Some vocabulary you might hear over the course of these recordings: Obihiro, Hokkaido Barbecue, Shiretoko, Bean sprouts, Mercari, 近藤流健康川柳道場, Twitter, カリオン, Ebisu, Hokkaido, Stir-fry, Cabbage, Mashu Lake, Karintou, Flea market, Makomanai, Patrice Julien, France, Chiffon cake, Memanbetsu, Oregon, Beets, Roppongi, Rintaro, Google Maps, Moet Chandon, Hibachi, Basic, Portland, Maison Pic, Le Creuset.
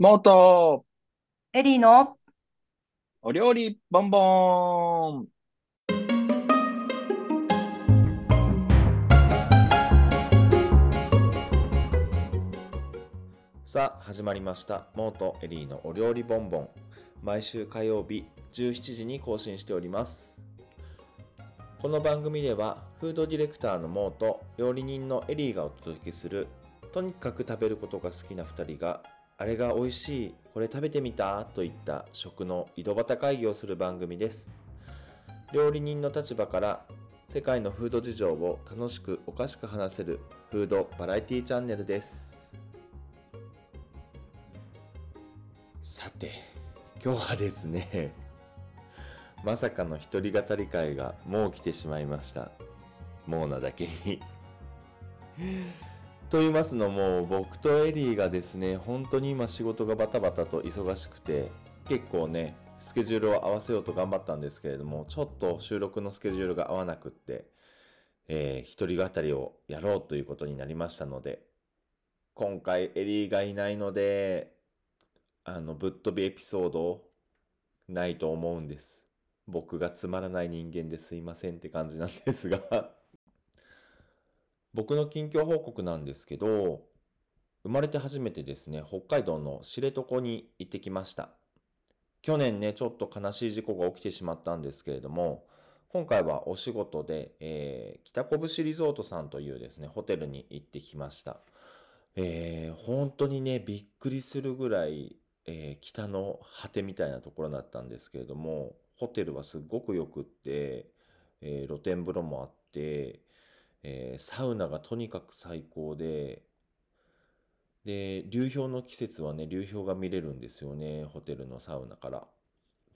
もっとエリーのお料理ボンボン。さあ始まりました、もっとエリーのお料理ボンボン。毎週火曜日17時に更新しております。この番組ではフードディレクターのモーと料理人のエリーがお届けする、とにかく食べることが好きな2人が、あれが美味しい、これ食べてみたといった食の井戸端会議をする番組です。料理人の立場から世界のフード事情を楽しくおかしく話せるフードバラエティチャンネルです。さて今日はですねまさかの一人語り会がもう来てしまいました。もうなだけにと言いますのも、僕とエリーがですね、本当に今仕事がバタバタと忙しくて、結構ねスケジュールを合わせようと頑張ったんですけれども、ちょっと収録のスケジュールが合わなくって、一人語りをやろうということになりましたので、今回エリーがいないのでぶっ飛びエピソードないと思うんです。僕がつまらない人間ですいませんって感じなんですが僕の近況報告なんですけど、生まれて初めてですね、北海道の知床に行ってきました。去年ね、ちょっと悲しい事故が起きてしまったんですけれども、今回はお仕事で、北拳リゾートさんというですねホテルに行ってきました。本当にねびっくりするぐらい、北の果てみたいなところだったんですけれども、ホテルはすごくよくって、露天風呂もあって、サウナがとにかく最高で、流氷の季節はね流氷が見れるんですよね、ホテルのサウナから。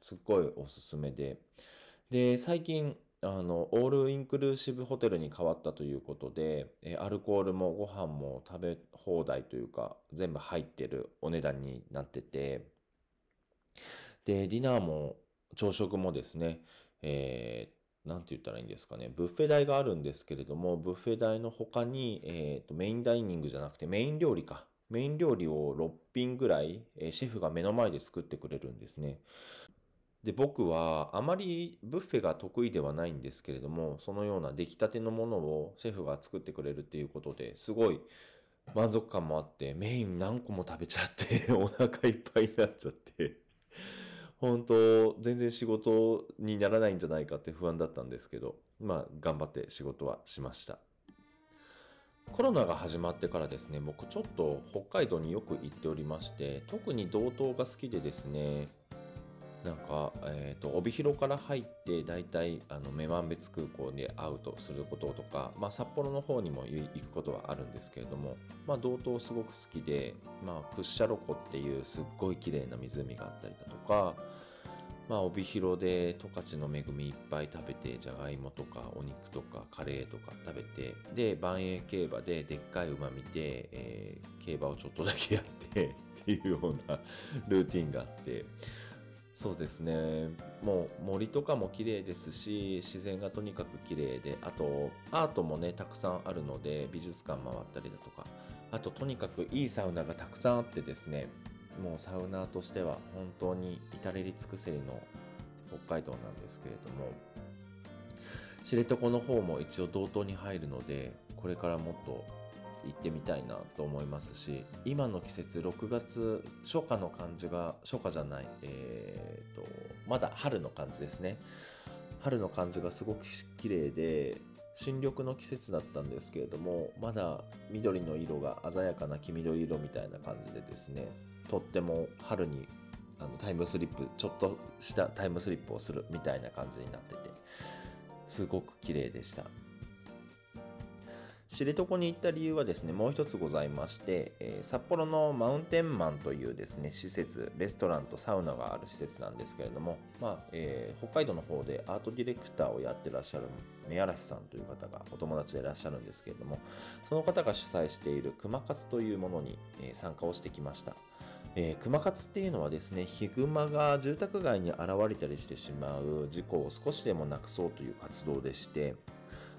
すっごいおすすめで、最近オールインクルーシブホテルに変わったということで、アルコールもご飯も食べ放題というか全部入ってるお値段になってて、でディナーも朝食もですね、なんて言ったらいいんですかね、ブッフェ代があるんですけれども、ブッフェ代の他に、メインダイニングじゃなくてメイン料理を6品ぐらい、シェフが目の前で作ってくれるんですね。で僕はあまりブッフェが得意ではないんですけれども、そのような出来たてのものをシェフが作ってくれるっていうことですごい満足感もあって、メイン何個も食べちゃってお腹いっぱいになっちゃって本当全然仕事にならないんじゃないかって不安だったんですけど、まあ頑張って仕事はしました。コロナが始まってからですね、僕ちょっと北海道によく行っておりまして、特に道東が好きでですね、なんか、帯広から入ってだいたい女満別空港で会うとすることとか、まあ、札幌の方にも行くことはあるんですけれども、まあ、道東すごく好きで、まあ、屈斜路湖っていうすっごい綺麗な湖があったりだとか、まあ、帯広で十勝の恵みいっぱい食べて、じゃがいもとかお肉とかカレーとか食べて、で万栄競馬ででっかい馬見て、競馬をちょっとだけやってっていうようなルーティンがあって、そうですね、もう森とかも綺麗ですし、自然がとにかく綺麗で、あとアートもねたくさんあるので美術館回ったりだとか、あととにかくいいサウナがたくさんあってですね、もうサウナーとしては本当に至れり尽くせりの北海道なんですけれども、知床の方も一応道東に入るので、これからもっと行ってみたいなと思いますし、今の季節6月初夏の感じが、初夏じゃない、まだ春の感じですね、春の感じがすごく綺麗で、新緑の季節だったんですけれども、まだ緑の色が鮮やかな黄緑色みたいな感じでですね、とっても春にタイムスリップ、ちょっとしたタイムスリップをするみたいな感じになってて、すごく綺麗でした。知床に行った理由はですね、もう一つございまして、札幌のマウンテンマンというですね施設、レストランとサウナがある施設なんですけれども、北海道の方でアートディレクターをやってらっしゃる目嵐さんという方がお友達でいらっしゃるんですけれども、その方が主催している熊活というものに、参加をしてきました。熊活っていうのはですね、ヒグマが住宅街に現れたりしてしまう事故を少しでもなくそうという活動でして、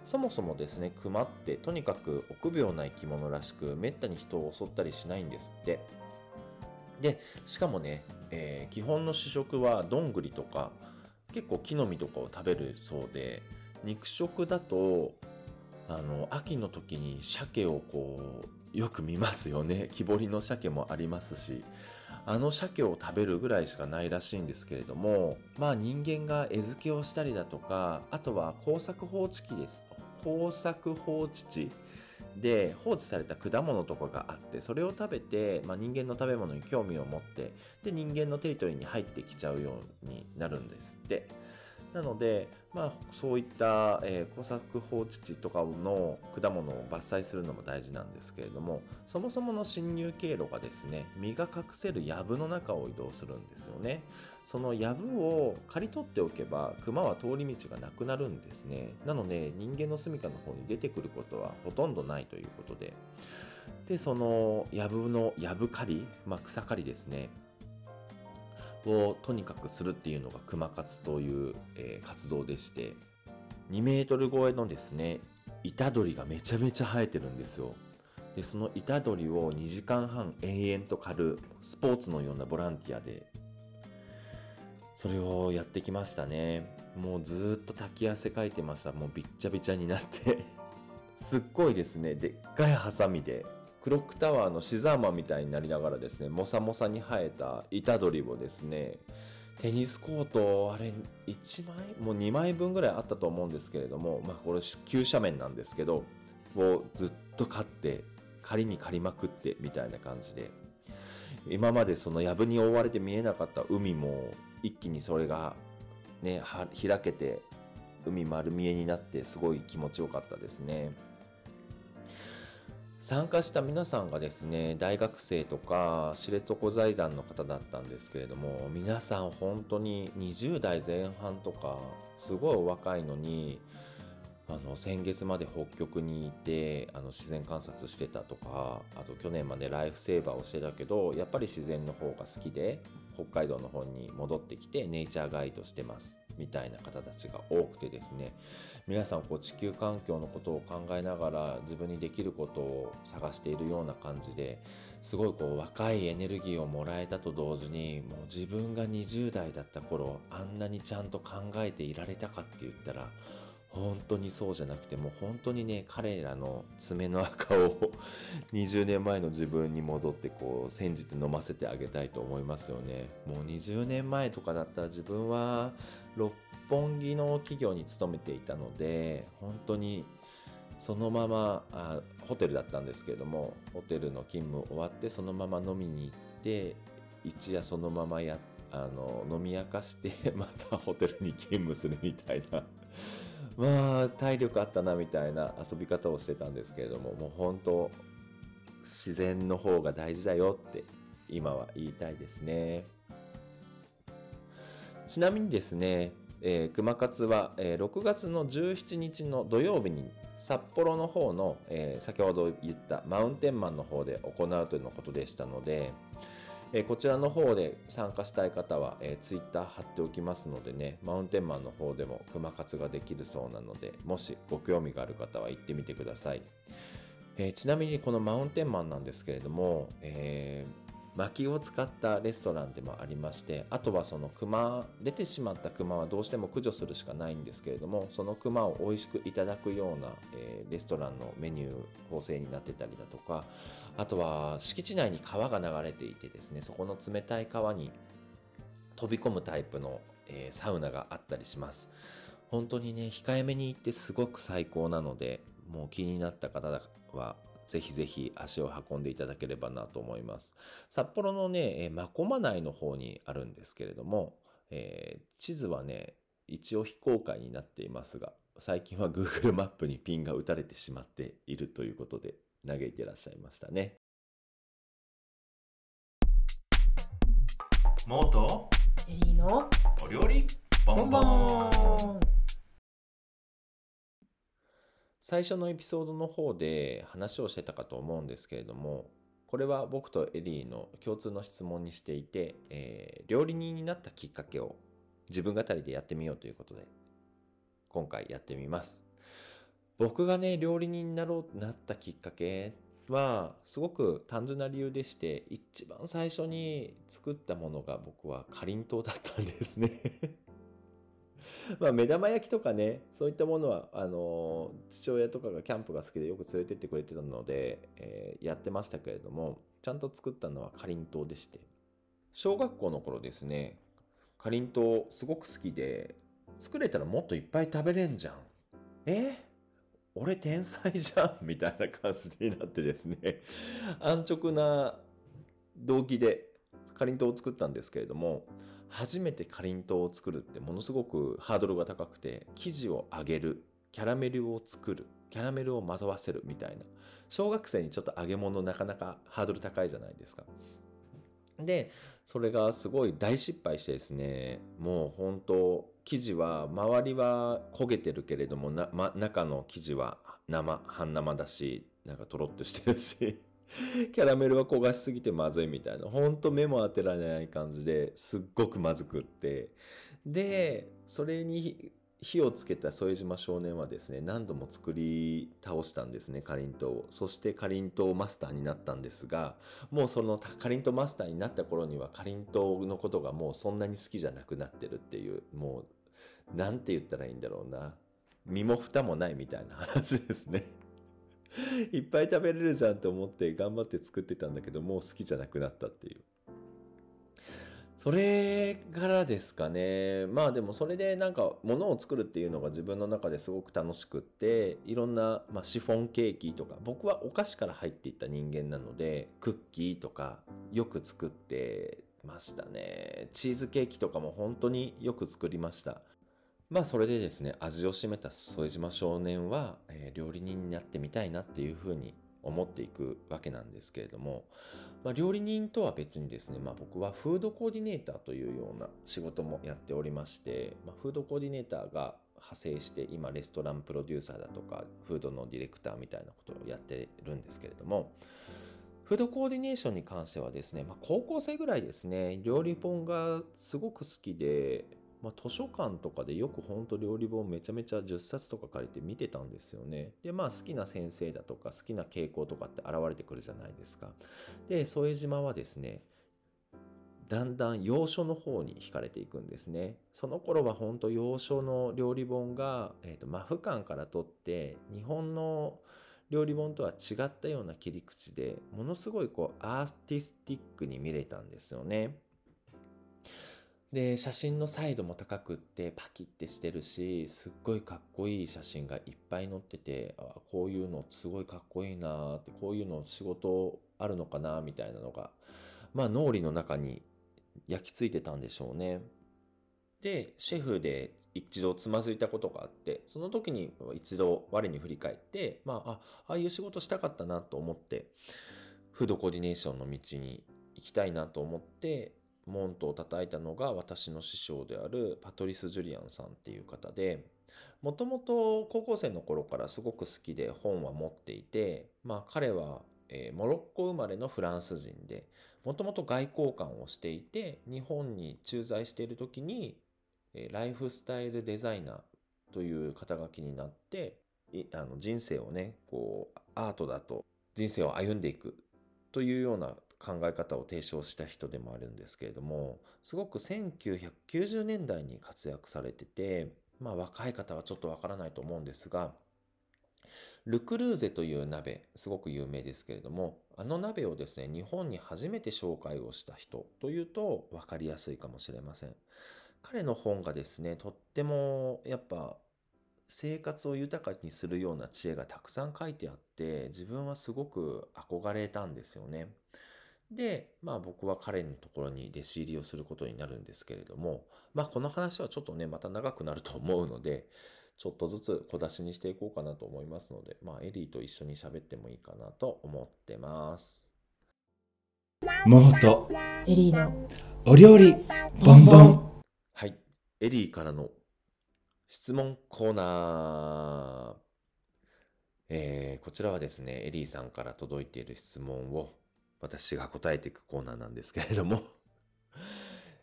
そもそもですね、クマってとにかく臆病な生き物らしく、めったに人を襲ったりしないんですって。で、しかもね、基本の主食はどんぐりとか、結構木の実とかを食べるそうで、肉食だと、秋の時に鮭をこう、よく見ますよね。木彫りの鮭もありますし、鮭を食べるぐらいしかないらしいんですけれども、まあ人間が餌付けをしたりだとか、あとは耕作放置機ですと。耕作放置地で放置された果物とかがあって、それを食べて、まあ、人間の食べ物に興味を持って、で、人間のテリトリーに入ってきちゃうようになるんですって。なので、まあ、そういった、耕作放置地とかの果物を伐採するのも大事なんですけれども、そもそもの侵入経路がですね、身が隠せる藪の中を移動するんですよね。その藪を刈り取っておけば、熊は通り道がなくなるんですね。なので、人間の住処の方に出てくることはほとんどないということで。で、その藪刈り、まあ、草刈りですね。をとにかくするっていうのが熊活という、活動でして、2メートル超えのですね、板鳥がめちゃめちゃ生えてるんですよ。で、その板鳥を2時間半延々と刈るスポーツのようなボランティアで、それをやってきましたね。もうずーっと滝汗かいてました。もうびっちゃびちゃになって。すっごいですね、でっかいハサミで。クロックタワーのシザーマンみたいになりながらですね、もさもさに生えた板鳥をですね、テニスコート、あれ1枚もう2枚分ぐらいあったと思うんですけれども、まあこれ急斜面なんですけど、をずっと刈って、刈りに刈りまくってみたいな感じで、今までその藪に覆われて見えなかった海も、一気にそれがね、開けて、海丸見えになって、すごい気持ちよかったですね。参加した皆さんがですね、大学生とか知床財団の方だったんですけれども、皆さん本当に20代前半とか、すごいお若いのに、先月まで北極にいて、自然観察してたとか、あと去年までライフセーバーをしてたけど、やっぱり自然の方が好きで、北海道の方に戻ってきてネイチャーガイドしてます。みたいな方たちが多くてですね、皆さんこう地球環境のことを考えながら自分にできることを探しているような感じで、すごいこう若いエネルギーをもらえたと同時に、もう自分が20代だった頃あんなにちゃんと考えていられたかって言ったら本当にそうじゃなくて、もう本当にね、彼らの爪の垢を20年前の自分に戻ってこう煎じて飲ませてあげたいと思いますよね。もう20年前とかだったら自分は六本木の企業に勤めていたので、本当にそのままホテルだったんですけれども、ホテルの勤務終わってそのまま飲みに行って一夜そのまま飲み明かしてまたホテルに勤務するみたいな。まあ体力あったなみたいな遊び方をしてたんですけれども、もう本当自然の方が大事だよって今は言いたいですね。ちなみにですね、熊活は、6月の17日の土曜日に札幌の方の、先ほど言ったマウンテンマンの方で行うということでしたので、こちらの方で参加したい方は、Twitter 貼っておきますのでね、マウンテンマンの方でも熊活ができるそうなので、もしご興味がある方は行ってみてください。ちなみにこのマウンテンマンなんですけれども、薪を使ったレストランでもありまして、あとはその出てしまった熊はどうしても駆除するしかないんですけれども、その熊を美味しくいただくような、レストランのメニュー構成になってたりだとか、あとは敷地内に川が流れていてですね、そこの冷たい川に飛び込むタイプの、サウナがあったりします。本当にね、控えめに行ってすごく最高なので、もう気になった方はぜひぜひ足を運んでいただければなと思います。札幌のね、真駒内の方にあるんですけれども、地図はね、一応非公開になっていますが、最近は Google マップにピンが打たれてしまっているということで、嘆いてらっしゃいましたね。モーとエリーのお料理ボンボン。最初のエピソードの方で話をしてたかと思うんですけれども、これは僕とエリーの共通の質問にしていて、料理人になったきっかけを自分語りでやってみようということで、今回やってみます。僕がね、料理人になったきっかけっはすごく単純な理由でして、一番最初に作ったものが僕はかりんとうだったんですねまあ目玉焼きとかね、そういったものは父親とかがキャンプが好きでよく連れてってくれてたので、やってましたけれども、ちゃんと作ったのはかりんとうでして、小学校の頃ですね、かりんとうすごく好きで、作れたらもっといっぱい食べれんじゃん、俺天才じゃんみたいな感じになってですね安直な動機でかりんとうを作ったんですけれども、初めてかりんとうを作るってものすごくハードルが高くて、生地を揚げる、キャラメルを作る、キャラメルをまとわせるみたいな、小学生にちょっと揚げ物なかなかハードル高いじゃないですか。で、それがすごい大失敗してですね、もう本当生地は周りは焦げてるけれども、中の生地は半生だし、なんかトロッとしてるしキャラメルは焦がしすぎてまずいみたいな、ほんと目も当てられない感じですっごくまずくって、でそれに火をつけた副島少年はですね、何度も作り倒したんですね、かりんとうを。そしてかりんとうマスターになったんですが、もうそのかりんとうマスターになった頃にはかりんとうのことがもうそんなに好きじゃなくなってるっていう、もうなんて言ったらいいんだろうな、身も蓋もないみたいな話ですねいっぱい食べれるじゃんと思って頑張って作ってたんだけど、もう好きじゃなくなったっていう、それからですかね。まあでもそれでなんか物を作るっていうのが自分の中ですごく楽しくって、いろんな、シフォンケーキとか、僕はお菓子から入っていった人間なので、クッキーとかよく作ってましたね。チーズケーキとかも本当によく作りました。まあそれでですね、味を占めた副島少年は、料理人になってみたいなっていうふうに思っていくわけなんですけれども、料理人とは別にですね、僕はフードコーディネーターというような仕事もやっておりまして、フードコーディネーターが派生して今レストランプロデューサーだとかフードのディレクターみたいなことをやってるんですけれども、フードコーディネーションに関してはですね、高校生ぐらいですね、料理本がすごく好きで、図書館とかでよく本当料理本めちゃめちゃ10冊とか借りて見てたんですよね。で、好きな先生だとか好きな傾向とかって現れてくるじゃないですか。で、副島はですね、だんだん洋書の方に惹かれていくんですね。その頃は本当洋書の料理本が、マフ館から取って日本の料理本とは違ったような切り口で、ものすごいアーティスティックに見れたんですよね。で、写真の彩度も高くってパキってしてるし、すっごいかっこいい写真がいっぱい載ってて、あ、こういうのすごいかっこいいなーって、こういうの仕事あるのかなみたいなのが、脳裏の中に焼き付いてたんでしょうね。で、シェフで一度つまずいたことがあって、その時に一度我に振り返って、ああいう仕事したかったなと思って、フードコーディネーションの道に行きたいなと思って、門戸を叩いたのが私の師匠であるパトリス・ジュリアンさんっていう方で、もともと高校生の頃からすごく好きで本は持っていて、彼はモロッコ生まれのフランス人で、もともと外交官をしていて、日本に駐在している時にライフスタイルデザイナーという肩書きになって、人生をね、アートだと人生を歩んでいくというような考え方を提唱した人でもあるんですけれども、すごく1990年代に活躍されてて、若い方はちょっとわからないと思うんですが、ルクルーゼという鍋、すごく有名ですけれども、あの鍋をですね、日本に初めて紹介をした人というとわかりやすいかもしれません。彼の本がですね、とってもやっぱ生活を豊かにするような知恵がたくさん書いてあって、自分はすごく憧れたんですよね。で、僕は彼のところに弟子入りをすることになるんですけれども、この話はちょっとね、また長くなると思うので、ちょっとずつ小出しにしていこうかなと思いますので、エリーと一緒に喋ってもいいかなと思ってます。モーとエリーのお料理ボンボン。はい、エリーからの質問コーナー。こちらはですね、エリーさんから届いている質問を私が答えていくコーナーなんですけれども、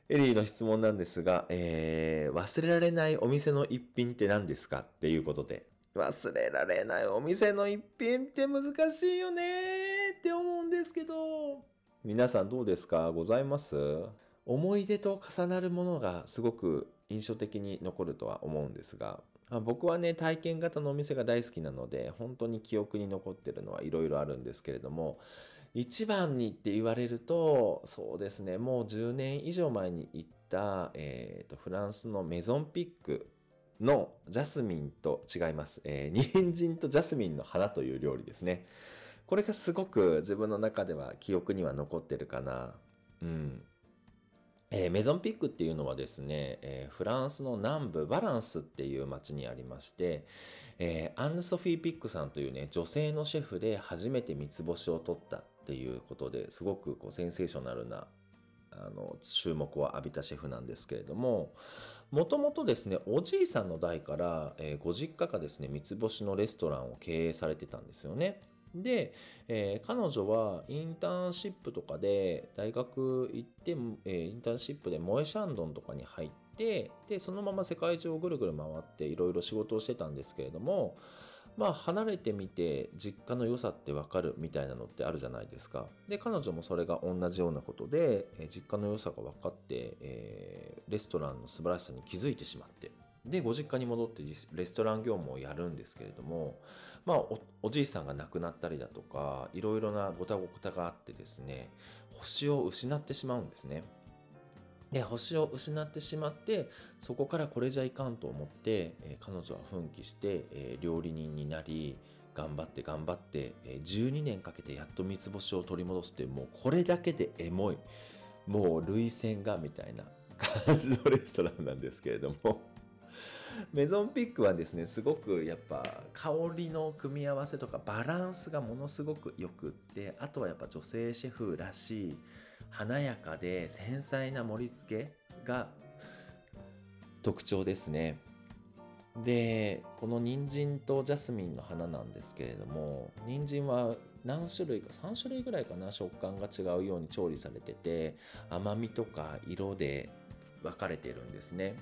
エリーの質問なんですが、忘れられないお店の一品って何ですかっていうことで、忘れられないお店の一品って難しいよねーって思うんですけど、皆さんどうですか？ございます？思い出と重なるものがすごく印象的に残るとは思うんですが、僕はね、体験型のお店が大好きなので、本当に記憶に残ってるのはいろいろあるんですけれども、一番にって言われると、そうですね、もう10年以上前に行った、フランスのメゾンピックのジャスミンと違います。人参とジャスミンの花という料理ですね。これがすごく自分の中では記憶には残ってるかな。うん。メゾンピックっていうのはですね、フランスの南部バランスっていう町にありまして、アンヌ・ソフィー・ピックさんというね、女性のシェフで初めて三つ星を取ったっていうことで、すごくこうセンセーショナルな注目を浴びたシェフなんですけれども、もともとですね、おじいさんの代から、ご実家がですね、三つ星のレストランを経営されてたんですよね。で、彼女はインターンシップとかで大学行って、インターンシップでモエシャンドンとかに入って、でそのまま世界中をぐるぐる回っていろいろ仕事をしてたんですけれども、まあ離れてみて実家の良さってわかるみたいなのってあるじゃないですか。で彼女もそれが同じようなことで、実家の良さが分かって、レストランの素晴らしさに気づいてしまって、でご実家に戻ってレストラン業務をやるんですけれども、まあ おじいさんが亡くなったりだとか、いろいろなごたごたがあってですね、星を失ってしまうんですね。で星を失ってしまって、そこからこれじゃいかんと思って、彼女は奮起して、料理人になり、頑張って、12年かけてやっと三つ星を取り戻すっていう、もうこれだけでエモい、もう涙腺がみたいな感じのレストランなんですけれども、メゾンピックはですね、すごくやっぱ香りの組み合わせとかバランスがものすごくよくって、あとはやっぱ女性シェフらしい華やかで繊細な盛り付けが特徴ですね。でこの人参とジャスミンの花なんですけれども、人参は何種類か3種類ぐらいかな、食感が違うように調理されてて、甘みとか色で分かれているんですね。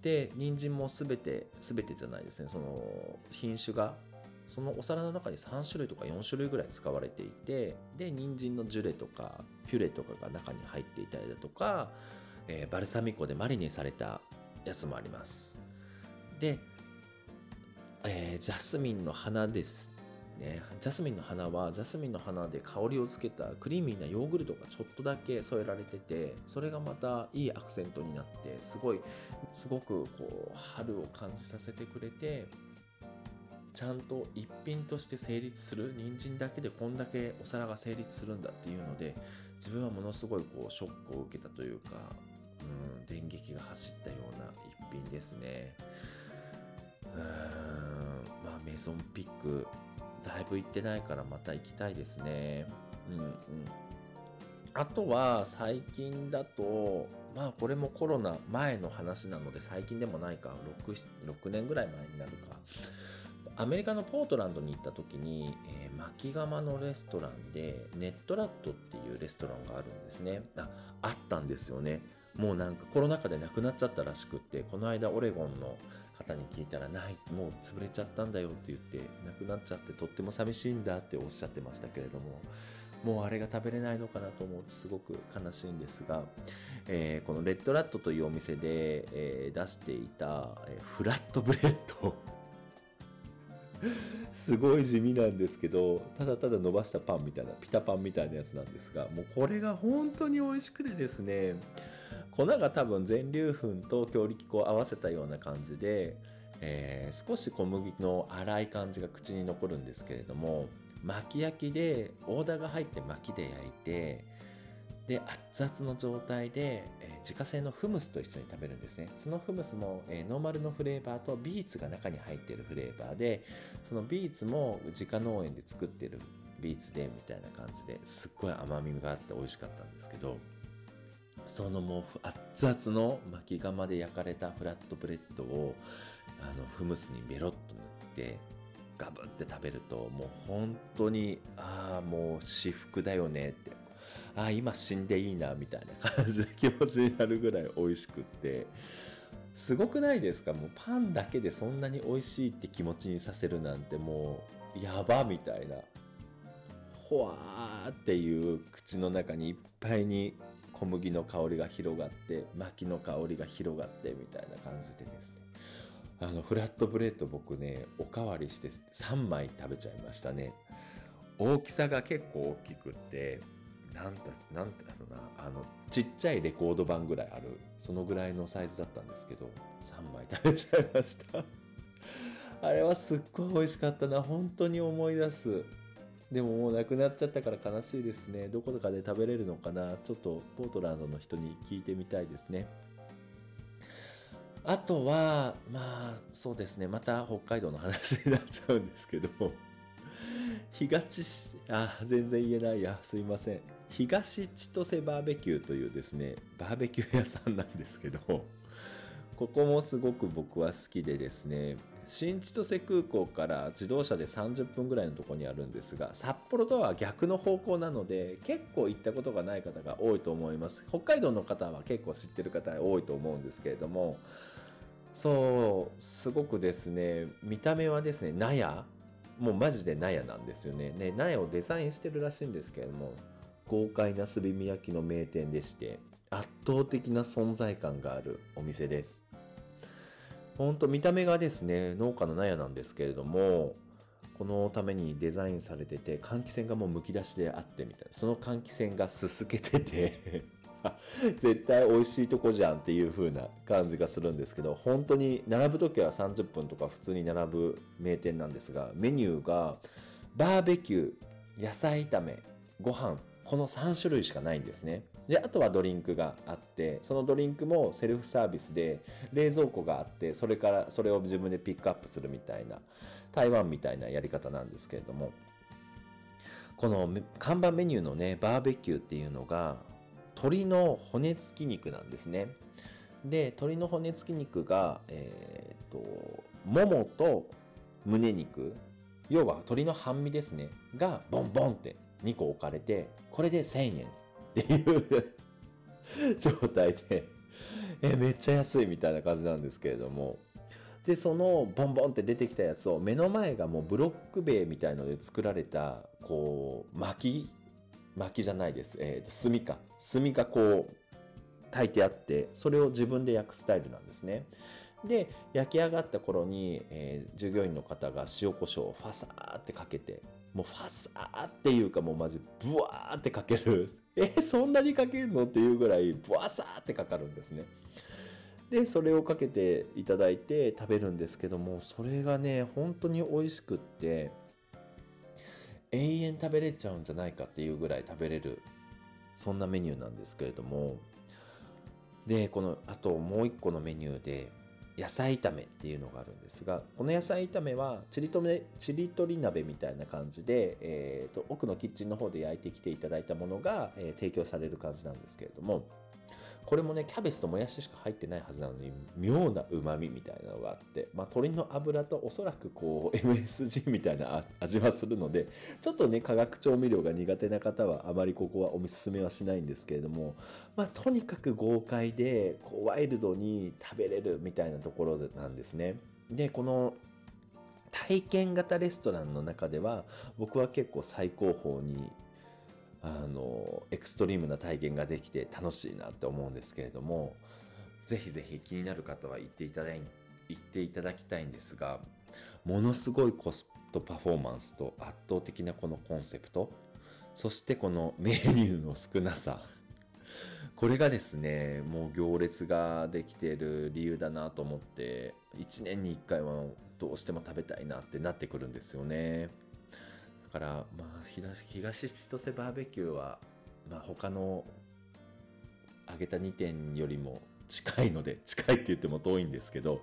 で人参も全てじゃないですね、その品種がそのお皿の中に3種類とか4種類ぐらい使われていて、で人参のジュレとかピュレとかが中に入っていたりだとか、バルサミコでマリネされたやつもあります。で、ジャスミンの花ですね。ジャスミンの花はジャスミンの花で香りをつけたクリーミーなヨーグルトがちょっとだけ添えられてて、それがまたいいアクセントになって、すごくこう春を感じさせてくれて、ちゃんと一品として成立する、人参だけでこんだけお皿が成立するんだっていうので、自分はものすごいこうショックを受けたというか、電撃が走ったような一品ですね。まあメゾンピックだいぶ行ってないからまた行きたいですね。あとは最近だと、まあこれもコロナ前の話なので最近でもないか、 6年ぐらい前になるか、アメリカのポートランドに行った時に、巻き窯のレストランでネットラットっていうレストランがあるんですね。 あったんですよね。もうなんかコロナ禍でなくなっちゃったらしくって、この間オレゴンの方に聞いたら、ないもう潰れちゃったんだよって言って、なくなっちゃってとっても寂しいんだっておっしゃってましたけれども、もうあれが食べれないのかなと思ってすごく悲しいんですが、このレッドラットというお店で、出していた、フラットブレッドすごい地味なんですけど、ただただ伸ばしたパンみたいな、ピタパンみたいなやつなんですが、もうこれが本当に美味しくてですね、粉が多分全粒粉と強力粉を合わせたような感じで、少し小麦の粗い感じが口に残るんですけれども、巻き焼きでオーダーが入って巻きで焼いて、で熱々の状態で、自家製のフムスと一緒に食べるんですね。そのフムスも、ノーマルのフレーバーとビーツが中に入っているフレーバーで、そのビーツも自家農園で作ってるビーツでみたいな感じで、すっごい甘みがあって美味しかったんですけど、そのもう熱々の巻き窯で焼かれたフラットブレッドをフムスにベロッと塗ってガブって食べると、もう本当にもう至福だよねって、今死んでいいなみたいな感じの気持ちになるぐらい美味しくって、すごくないですか？もうパンだけでそんなに美味しいって気持ちにさせるなんて、もうやばみたいな、ほわーっていう口の中にいっぱいに小麦の香りが広がって、薪の香りが広がってみたいな感じでですね、フラットブレッド僕ね、おかわりして3枚食べちゃいましたね。大きさが結構大きくって、なんてだろうな、ちっちゃいレコード盤ぐらいある、そのぐらいのサイズだったんですけど、3枚食べちゃいましたあれはすっごい美味しかったな、本当に思い出す。でももうなくなっちゃったから悲しいですね。どことかで食べれるのかな、ちょっとポートランドの人に聞いてみたいですね。あとはまあそうですね、また北海道の話になっちゃうんですけど東千歳バーベキューというですね、バーベキュー屋さんなんですけど、ここもすごく僕は好きでですね、新千歳空港から自動車で30分ぐらいのところにあるんですが、札幌とは逆の方向なので結構行ったことがない方が多いと思います。北海道の方は結構知ってる方多いと思うんですけれども、そうすごくですね、見た目はですね、納屋、もうマジで納屋なんですよね。納屋をデザインしてるらしいんですけれども、豪快な炭火焼きの名店でして、圧倒的な存在感があるお店です。ほんと見た目がですね、農家の納屋なんですけれども、このためにデザインされてて、換気扇がもうむき出しであってみたいな、その換気扇がすすけてて絶対美味しいとこじゃんっていう風な感じがするんですけど、本当に並ぶ時は30分とか普通に並ぶ名店なんですが、メニューがバーベキュー、野菜炒め、ご飯、この3種類しかないんですね。で、あとはドリンクがあって、そのドリンクもセルフサービスで、冷蔵庫があって、それを自分でピックアップするみたいな、台湾みたいなやり方なんですけれども、この看板メニューのね、バーベキューっていうのが鶏の骨付き肉なんですね。で、鶏の骨付き肉が、ももと胸肉、要は鶏の半身ですね、がボンボンって2個置かれて、これで1000円っていう状態でめっちゃ安いみたいな感じなんですけれども、で、そのボンボンって出てきたやつを、目の前がもうブロック塀みたいので作られた、こう薪じゃないです、炭がこう炊いてあって、それを自分で焼くスタイルなんですね。で、焼き上がった頃に、従業員の方が塩コショウをファサーってかけて、もうファサーっていうか、もうマジブワーってかけるそんなにかけるのっていうぐらいブワサーってかかるんですね。で、それをかけていただいて食べるんですけども、それがね、本当に美味しくって、永遠食べれちゃうんじゃないかっていうぐらい食べれる、そんなメニューなんですけれども、で、このあともう一個のメニューで野菜炒めっていうのがあるんですが、この野菜炒めはちりとり鍋みたいな感じで、奥のキッチンの方で焼いてきていただいたものが、提供される感じなんですけれども、これもね、キャベツともやししか入ってないはずなのに、妙な旨味みたいなのがあって、まあ、鶏の脂とおそらくこう MSG みたいな味はするので、ちょっとね、化学調味料が苦手な方はあまりここはお勧めはしないんですけれども、まあ、とにかく豪快でこうワイルドに食べれるみたいなところなんですね。で、この体験型レストランの中では、僕は結構最高峰にエクストリームな体験ができて楽しいなって思うんですけれども、ぜひぜひ気になる方は行っていただきたいんですが、ものすごいコストパフォーマンスと圧倒的なこのコンセプト、そしてこのメニューの少なさこれがですね、もう行列ができている理由だなと思って、1年に1回はどうしても食べたいなってなってくるんですよね。だから、まあ、東千歳バーベキューは、まあ、他の揚げた2店よりも近いので、近いって言っても遠いんですけど、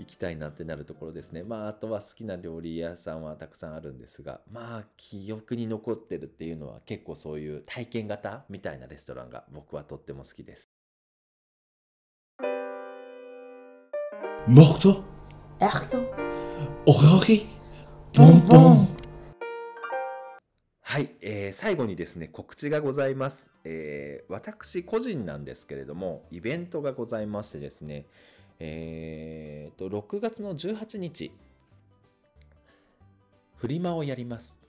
行きたいなってなるところですね。まあ、あとは好きな料理屋さんはたくさんあるんですが、まあ、記憶に残ってるっていうのは、結構そういう体験型みたいなレストランが僕はとっても好きです。はい、最後にですね、告知がございます。私個人なんですけれども、イベントがございましてですね、6月の18日、フリマをやります。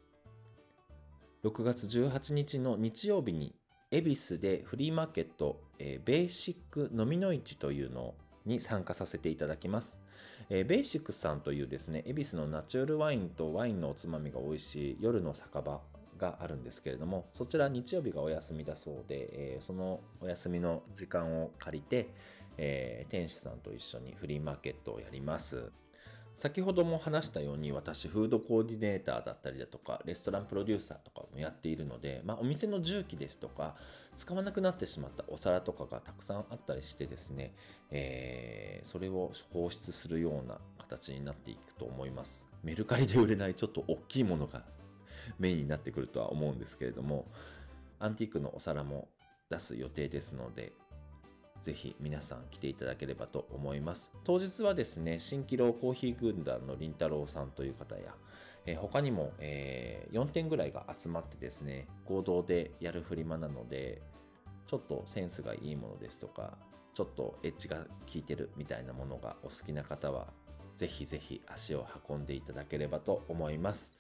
6月18日の日曜日に、恵比寿でフリーマーケット、ベーシックのみの市というのに参加させていただきます。ベーシックさんというですね、恵比寿のナチュールワインとワインのおつまみが美味しい夜の酒場があるんですけれども、そちら日曜日がお休みだそうで、そのお休みの時間を借りて、店主さんと一緒にフリーマーケットをやります。先ほども話したように、私フードコーディネーターだったりだとかレストランプロデューサーとかもやっているので、お店の重機ですとか使わなくなってしまったお皿とかがたくさんあったりしてですね、それを放出するような形になっていくと思います。メルカリで売れないちょっと大きいものがメインになってくるとは思うんですけれども、アンティークのお皿も出す予定ですので、ぜひ皆さん来ていただければと思います。当日はですね、新規ローコーヒー軍団のりんたろうさんという方や、他にも、4店ぐらいが集まってですね、合同でやるフリマなので、ちょっとセンスがいいものですとか、ちょっとエッジが効いてるみたいなものがお好きな方は、ぜひぜひ足を運んでいただければと思います。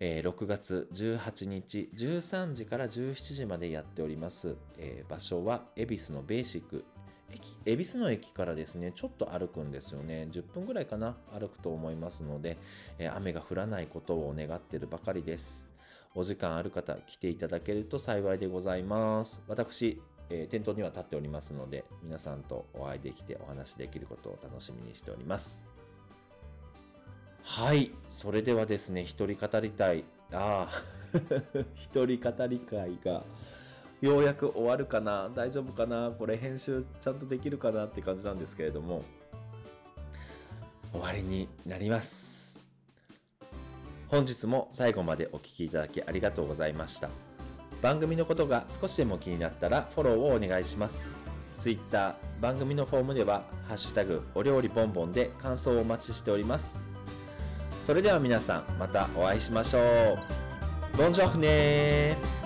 6月18日13時から17時までやっております。場所は恵比寿のベーシック。恵比寿の駅からですね、ちょっと歩くんですよね。10分ぐらいかな、歩くと思いますので、雨が降らないことを願ってるばかりです。お時間ある方、来ていただけると幸いでございます。私、店頭には立っておりますので、皆さんとお会いできてお話できることを楽しみにしております。はい。それではですね、一人語りたい。一人語り会が、ようやく終わるかな、大丈夫かな、これ編集ちゃんとできるかなって感じなんですけれども、終わりになります。本日も最後までお聞きいただきありがとうございました。番組のことが少しでも気になったらフォローをお願いします。Twitter、番組のフォームでは、ハッシュタグ、お料理ボンボンで感想をお待ちしております。それでは皆さん、またお会いしましょう。ボンジョーフねー。